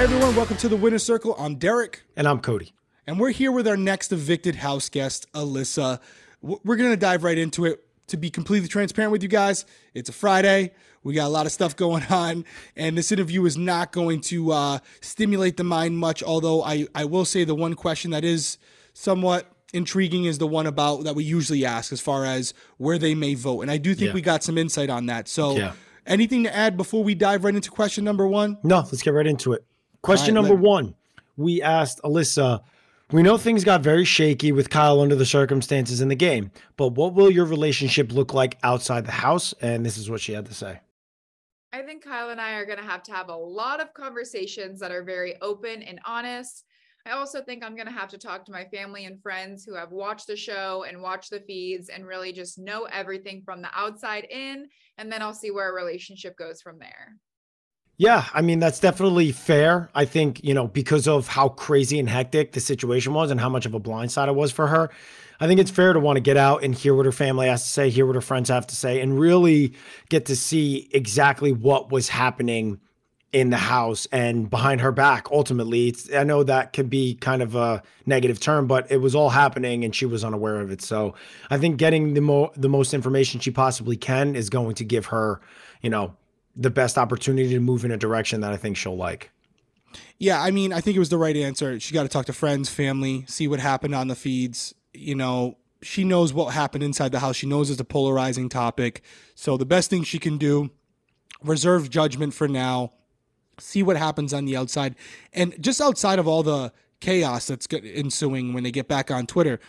Hey everyone, welcome to the Winner's Circle. I'm Derrick. And I'm Cody. And we're here with our next evicted house guest, Alyssa. We're going to dive right into it. To be completely transparent with you guys, it's a Friday. We got a lot of stuff going on, and this interview is not going to stimulate the mind much, although I will say the one question that is somewhat intriguing is the one about that we usually ask as far as where they may vote. And I do think we got some insight on that. So anything to add before we dive right into question number one? No, let's get right into it. Question number one, we asked Alyssa, we know things got very shaky with Kyle under the circumstances in the game, but what will your relationship look like outside the house? And this is what she had to say. I think Kyle and I are going to have a lot of conversations that are very open and honest. I also think I'm going to have to talk to my family and friends who have watched the show and watched the feeds and really just know everything from the outside in, and then I'll see where our relationship goes from there. Yeah, I mean, that's definitely fair. I think, you know, because of how crazy and hectic the situation was and how much of a blindside it was for her, I think it's fair to want to get out and hear what her family has to say, hear what her friends have to say, and really get to see exactly what was happening in the house and behind her back. Ultimately, I know that could be kind of a negative term, but it was all happening and she was unaware of it. So I think getting the most information she possibly can is going to give her, you know, the best opportunity to move in a direction that I think she'll like. Yeah, I mean, I think it was the right answer. She got to talk to friends, family, see what happened on the feeds. You know, she knows what happened inside the house. She knows it's a polarizing topic. So the best thing she can do, reserve judgment for now, see what happens on the outside. And just outside of all the chaos that's ensuing when they get back on Twitter,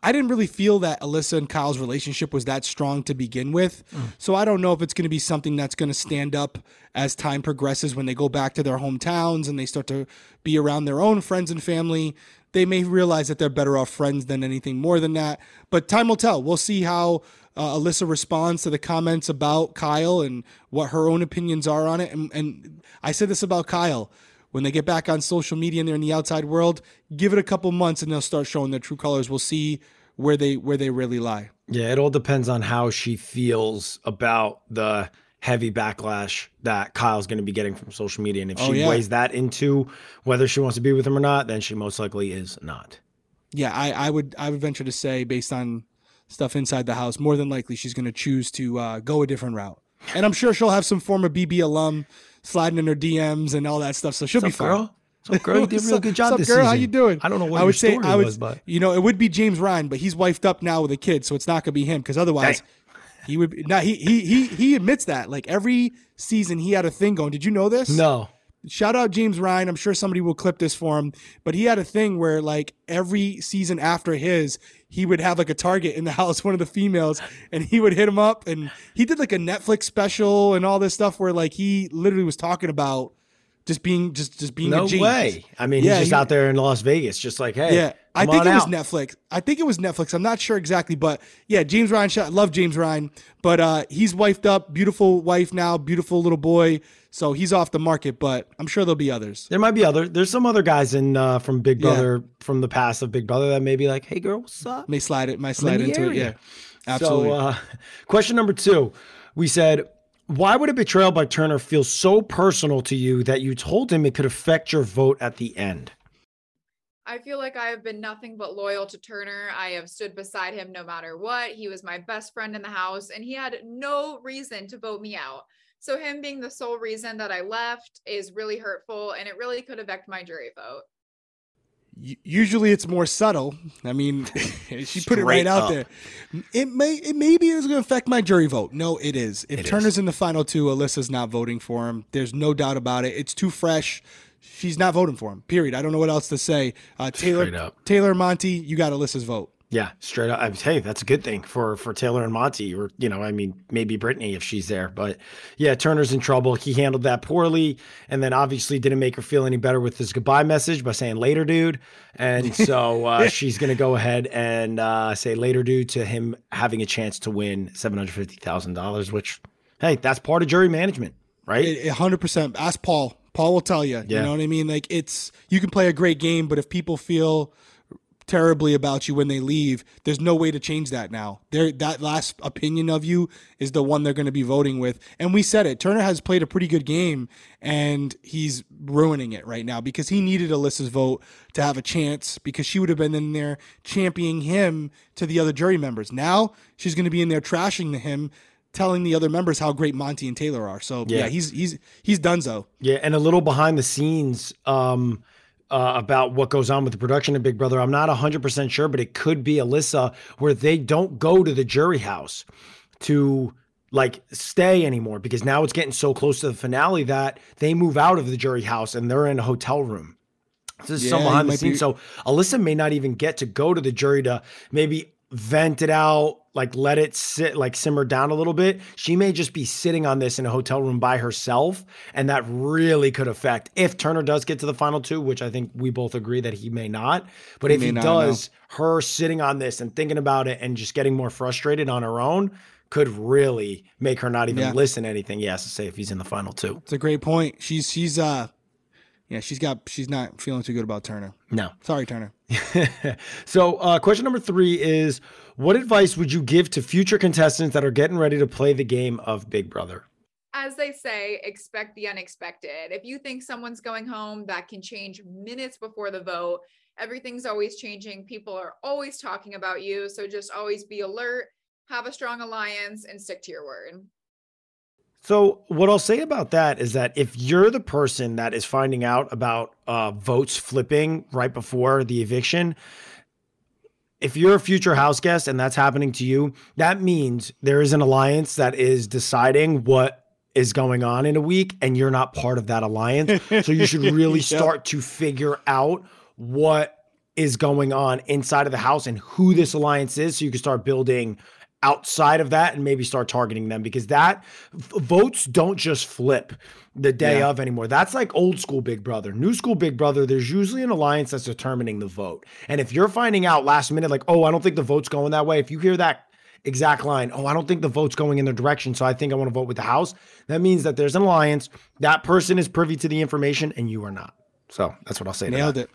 I didn't really feel that Alyssa and Kyle's relationship was that strong to begin with. So I don't know if it's going to be something that's going to stand up as time progresses when they go back to their hometowns and they start to be around their own friends and family. They may realize that they're better off friends than anything more than that. But time will tell. We'll see how Alyssa responds to the comments about Kyle and what her own opinions are on it. And I said this about Kyle. When they get back on social media and they're in the outside world, give it a couple months and they'll start showing their true colors. We'll see where they really lie. Yeah, it all depends on how she feels about the heavy backlash that Kyle's going to be getting from social media. And if she weighs that into whether she wants to be with him or not, then she most likely is not. Yeah, I would venture to say, based on stuff inside the house, more than likely she's going to choose to go a different route. And I'm sure she'll have some former BB alum sliding in her DMs and all that stuff. So she'll be fine. Girl? What's up, girl? You did a real good job this season. How you doing? I don't know what your story was, but... You know, it would be James Ryan, but he's wifed up now with a kid, so it's not going to be him, because otherwise he would be... Now, he admits that. Like, every season he had a thing going. Did you know this? No. Shout out James Ryan. I'm sure somebody will clip this for him. But he had a thing where, like, every season after his, he would have, like, a target in the house, one of the females, and he would hit him up. And he did, like, a Netflix special and all this stuff where, like, he literally was talking about just being no a genius. Way. I mean, he's just out there in Las Vegas, just like, hey, I think it was Netflix. I'm not sure exactly, but yeah, James Ryan. I love James Ryan, but he's wifed up, beautiful wife now, beautiful little boy. So he's off the market, but I'm sure there'll be others. There might be other. There's some other guys in from Big Brother from the past of Big Brother that may be like, hey, girl, what's up? Might slide into it. Yeah, absolutely. So question number two, we said, why would a betrayal by Turner feel so personal to you that you told him it could affect your vote at the end? I feel like I have been nothing but loyal to Turner. I have stood beside him no matter what. He was my best friend in the house, and he had no reason to vote me out. So him being the sole reason that I left is really hurtful, and it really could affect my jury vote. Usually it's more subtle. I mean, she put it right out there. It maybe is going to affect my jury vote. No, it is. If Turner's in the final two, Alyssa's not voting for him. There's no doubt about it. It's too fresh. She's not voting for him, period. I don't know what else to say. Taylor, Monty, you got Alyssa's vote. Yeah, straight up. Hey, that's a good thing for Taylor and Monty, or, you know, I mean, maybe Brittany if she's there. But yeah, Turner's in trouble. He handled that poorly, and then obviously didn't make her feel any better with his goodbye message by saying later, dude. And so she's going to go ahead and say later, dude, to him having a chance to win $750,000, which, hey, that's part of jury management, right? 100%. Ask Paul. Paul will tell you. Yeah. You know what I mean? Like, you can play a great game, but if people feel terribly about you when they leave, there's no way to change that now. That last opinion of you is the one they're going to be voting with. And we said it. Turner has played a pretty good game, and he's ruining it right now because he needed Alyssa's vote to have a chance, because she would have been in there championing him to the other jury members. Now she's going to be in there trashing him, telling the other members how great Monty and Taylor are. So yeah, he's donezo. Yeah. And a little behind the scenes, about what goes on with the production of Big Brother. I'm not 100% sure, but it could be Alyssa, where they don't go to the jury house to like stay anymore, because now it's getting so close to the finale that they move out of the jury house and they're in a hotel room. This is some behind the scenes. So Alyssa may not even get to go to the jury to maybe vent it out, like let it sit, like simmer down a little bit. She may just be sitting on this in a hotel room by herself, and that really could affect, if Turner does get to the final two, which I think we both agree that he may not, but if he does, her sitting on this and thinking about it and just getting more frustrated on her own could really make her not even listen to anything he has to say if he's in the final two. It's a great point. She's not feeling too good about Turner. No. Sorry, Turner. So question number 3 is, what advice would you give to future contestants that are getting ready to play the game of Big Brother? As they say, expect the unexpected. If you think someone's going home, that can change minutes before the vote. Everything's always changing. People are always talking about you. So just always be alert, have a strong alliance, and stick to your word. So what I'll say about that is that if you're the person that is finding out about votes flipping right before the eviction, if you're a future house guest and that's happening to you, that means there is an alliance that is deciding what is going on in a week, and you're not part of that alliance. So you should really start to figure out what is going on inside of the house and who this alliance is, so you can start building outside of that and maybe start targeting them, because that votes don't just flip the day of anymore. That's like old school Big Brother. New school Big Brother, there's usually an alliance that's determining the vote. And if you're finding out last minute, like, oh, I don't think the vote's going that way. If you hear that exact line, oh, I don't think the vote's going in their direction, so I think I want to vote with the house, that means that there's an alliance. That person is privy to the information and you are not. So that's what I'll say. Nailed it.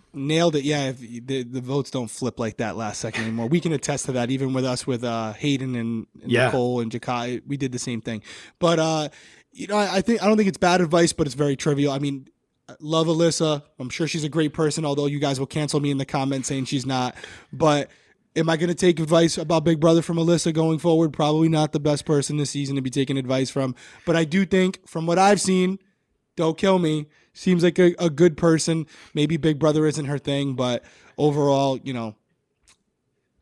Yeah, if the votes don't flip like that last second anymore. We can attest to that, even with us, with Hayden and Nicole and Jakai. We did the same thing. But I don't think it's bad advice, but it's very trivial. I mean, love Alyssa. I'm sure she's a great person, although you guys will cancel me in the comments saying she's not. But am I going to take advice about Big Brother from Alyssa going forward? Probably not the best person this season to be taking advice from. But I do think, from what I've seen, don't kill me, seems like a good person. Maybe Big Brother isn't her thing, but overall, you know,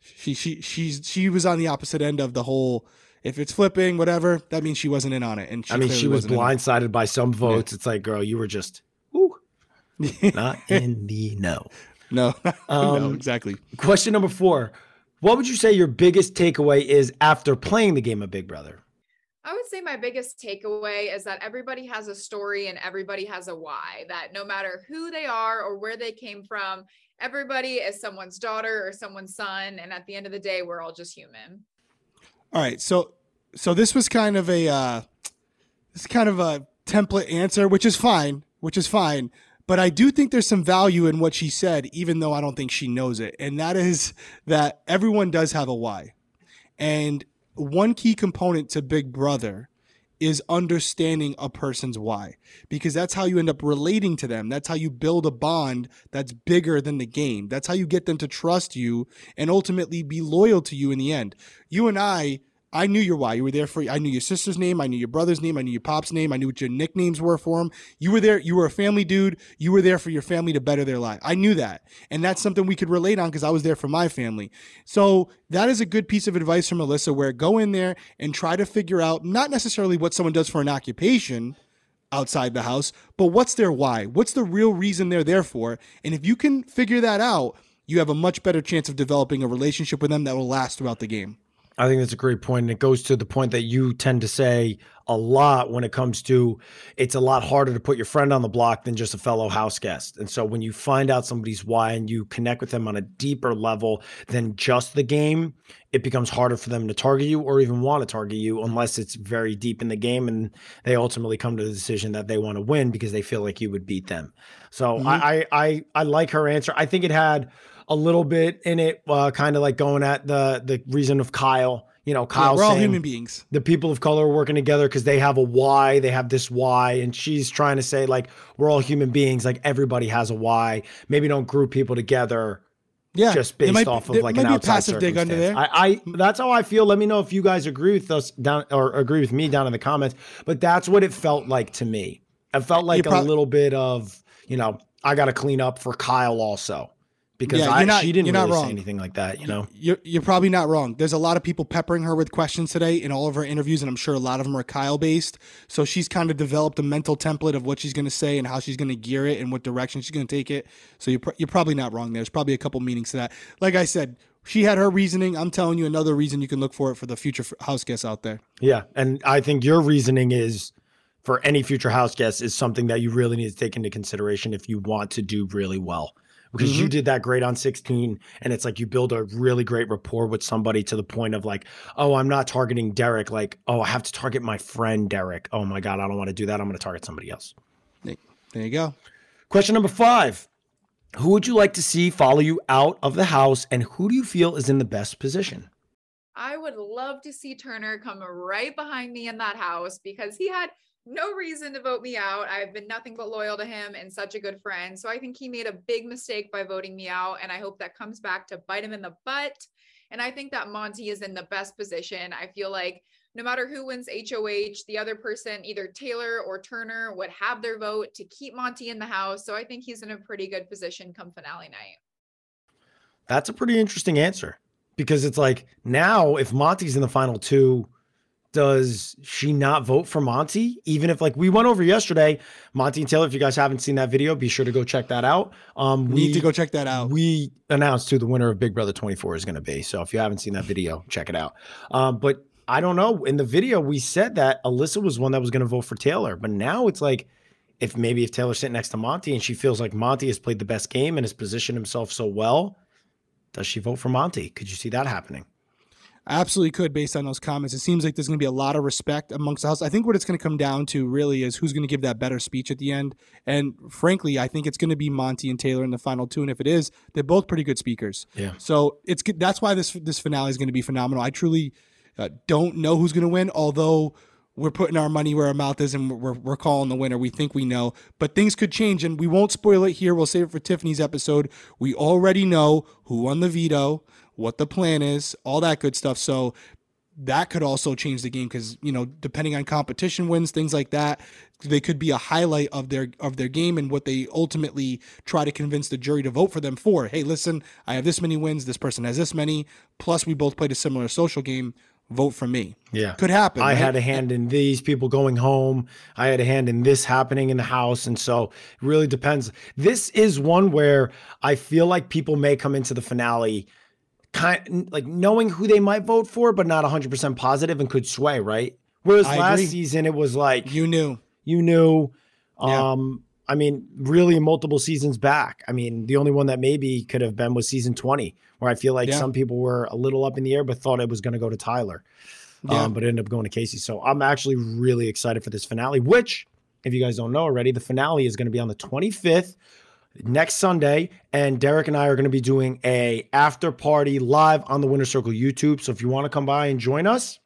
she was on the opposite end of the whole, if it's flipping, whatever, that means she wasn't in on it. And she was blindsided by some votes. Yeah. It's like, girl, you were just not in the know. No, exactly. Question number 4. What would you say your biggest takeaway is after playing the game of Big Brother? I would say my biggest takeaway is that everybody has a story and everybody has a why, that no matter who they are or where they came from, everybody is someone's daughter or someone's son. And at the end of the day, we're all just human. All right. So this was kind of a template answer, which is fine. But I do think there's some value in what she said, even though I don't think she knows it. And that is that everyone does have a why. And one key component to Big Brother is understanding a person's why, because that's how you end up relating to them. That's how you build a bond that's bigger than the game. That's how you get them to trust you and ultimately be loyal to you in the end. You and I knew your why. You were there for, I knew your sister's name. I knew your brother's name. I knew your pop's name. I knew what your nicknames were for him. You were there. You were a family dude. You were there for your family to better their life. I knew that. And that's something we could relate on, because I was there for my family. So that is a good piece of advice from Alyssa, where go in there and try to figure out not necessarily what someone does for an occupation outside the house, but what's their why? What's the real reason they're there for? And if you can figure that out, you have a much better chance of developing a relationship with them that will last throughout the game. I think that's a great point, and it goes to the point that you tend to say a lot when it comes to, it's a lot harder to put your friend on the block than just a fellow house guest. And so when you find out somebody's why and you connect with them on a deeper level than just the game, it becomes harder for them to target you or even want to target you, unless it's very deep in the game and they ultimately come to the decision that they want to win because they feel like you would beat them. So I like her answer. I think it had a little bit in it, kind of like going at the reason of Kyle. You know, Kyle's we're all human beings. The people of color are working together because they have a why. They have this why. And she's trying to say, like, we're all human beings. Like, everybody has a why. Maybe don't group people together. Yeah, just based off of like an outside passive dig under there. I that's how I feel. Let me know if you guys agree with us down or agree with me down in the comments. But that's what it felt like to me. It felt like a little bit of, you know, I got to clean up for Kyle also because she didn't really say anything like that. You know, you're probably not wrong. There's a lot of people peppering her with questions today in all of her interviews, and I'm sure a lot of them are Kyle based. So she's kind of developed a mental template of what she's going to say and how she's going to gear it and what direction she's going to take it. So you're probably not wrong. There's probably a couple meanings to that. Like I said, she had her reasoning. I'm telling you another reason you can look for it for the future house guests out there. Yeah. And I think your reasoning is for any future house guests is something that you really need to take into consideration if you want to do really well, because you did that great on 16. And it's like, you build a really great rapport with somebody to the point of like, oh, I'm not targeting Derrick. Like, oh, I have to target my friend, Derrick. Oh my God, I don't want to do that. I'm going to target somebody else. There you go. Question number 5, who would you like to see follow you out of the house? And who do you feel is in the best position? I would love to see Turner come right behind me in that house because he had no reason to vote me out. I've been nothing but loyal to him and such a good friend. So I think he made a big mistake by voting me out. And I hope that comes back to bite him in the butt. And I think that Monty is in the best position. I feel like no matter who wins HOH, the other person, either Taylor or Turner, would have their vote to keep Monty in the house. So I think he's in a pretty good position come finale night. That's a pretty interesting answer because it's like now if Monty's in the final two, does she not vote for Monty? Even if like we went over yesterday, Monty and Taylor, if you guys haven't seen that video, be sure to go check that out. We need to go check that out. We announced who the winner of Big Brother 24 is going to be. So if you haven't seen that video, check it out. But I don't know. In the video, we said that Alyssa was one that was going to vote for Taylor. But now it's like if Taylor's sitting next to Monty and she feels like Monty has played the best game and has positioned himself so well, does she vote for Monty? Could you see that happening? Absolutely could, based on those comments. It seems like there's going to be a lot of respect amongst the house. I think what it's going to come down to really is who's going to give that better speech at the end. And frankly, I think it's going to be Monty and Taylor in the final two. And if it is, they're both pretty good speakers. Yeah. So it's good. That's why this finale is going to be phenomenal. I truly don't know who's going to win, although we're putting our money where our mouth is and we're calling the winner. We think we know, but things could change and we won't spoil it here. We'll save it for Tiffany's episode. We already know who won the veto, what the plan is, all that good stuff. So that could also change the game because, you know, depending on competition wins, things like that, they could be a highlight of their game and what they ultimately try to convince the jury to vote for them for. Hey, listen, I have this many wins. This person has this many. Plus, we both played a similar social game. Vote for me. Yeah. Could happen. I had a hand in these people going home. I had a hand in this happening in the house. And so it really depends. This is one where I feel like people may come into the finale kind like knowing who they might vote for, but not 100% positive and could sway, right? Whereas last season, it was like you knew, yeah. I mean, really multiple seasons back. I mean, the only one that maybe could have been was season 20, where I feel like some people were a little up in the air, but thought it was going to go to Tyler, but it ended up going to Casey. So I'm actually really excited for this finale, which if you guys don't know already, the finale is going to be on the 25th. Next Sunday, and Derrick and I are going to be doing a after party live on the Winner's Circle YouTube. So if you want to come by and join us,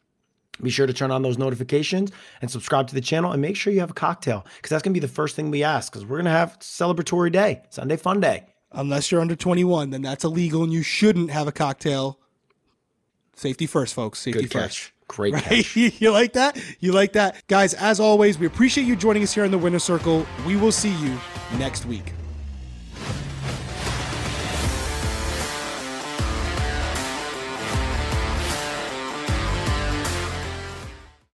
be sure to turn on those notifications and subscribe to the channel and make sure you have a cocktail because that's going to be the first thing we ask because we're going to have celebratory day, Sunday fun day. Unless you're under 21, then that's illegal and you shouldn't have a cocktail. Safety first, folks. Safety Good catch. First. Great catch. Right? You like that? You like that? Guys, as always, we appreciate you joining us here in the Winner's Circle. We will see you next week.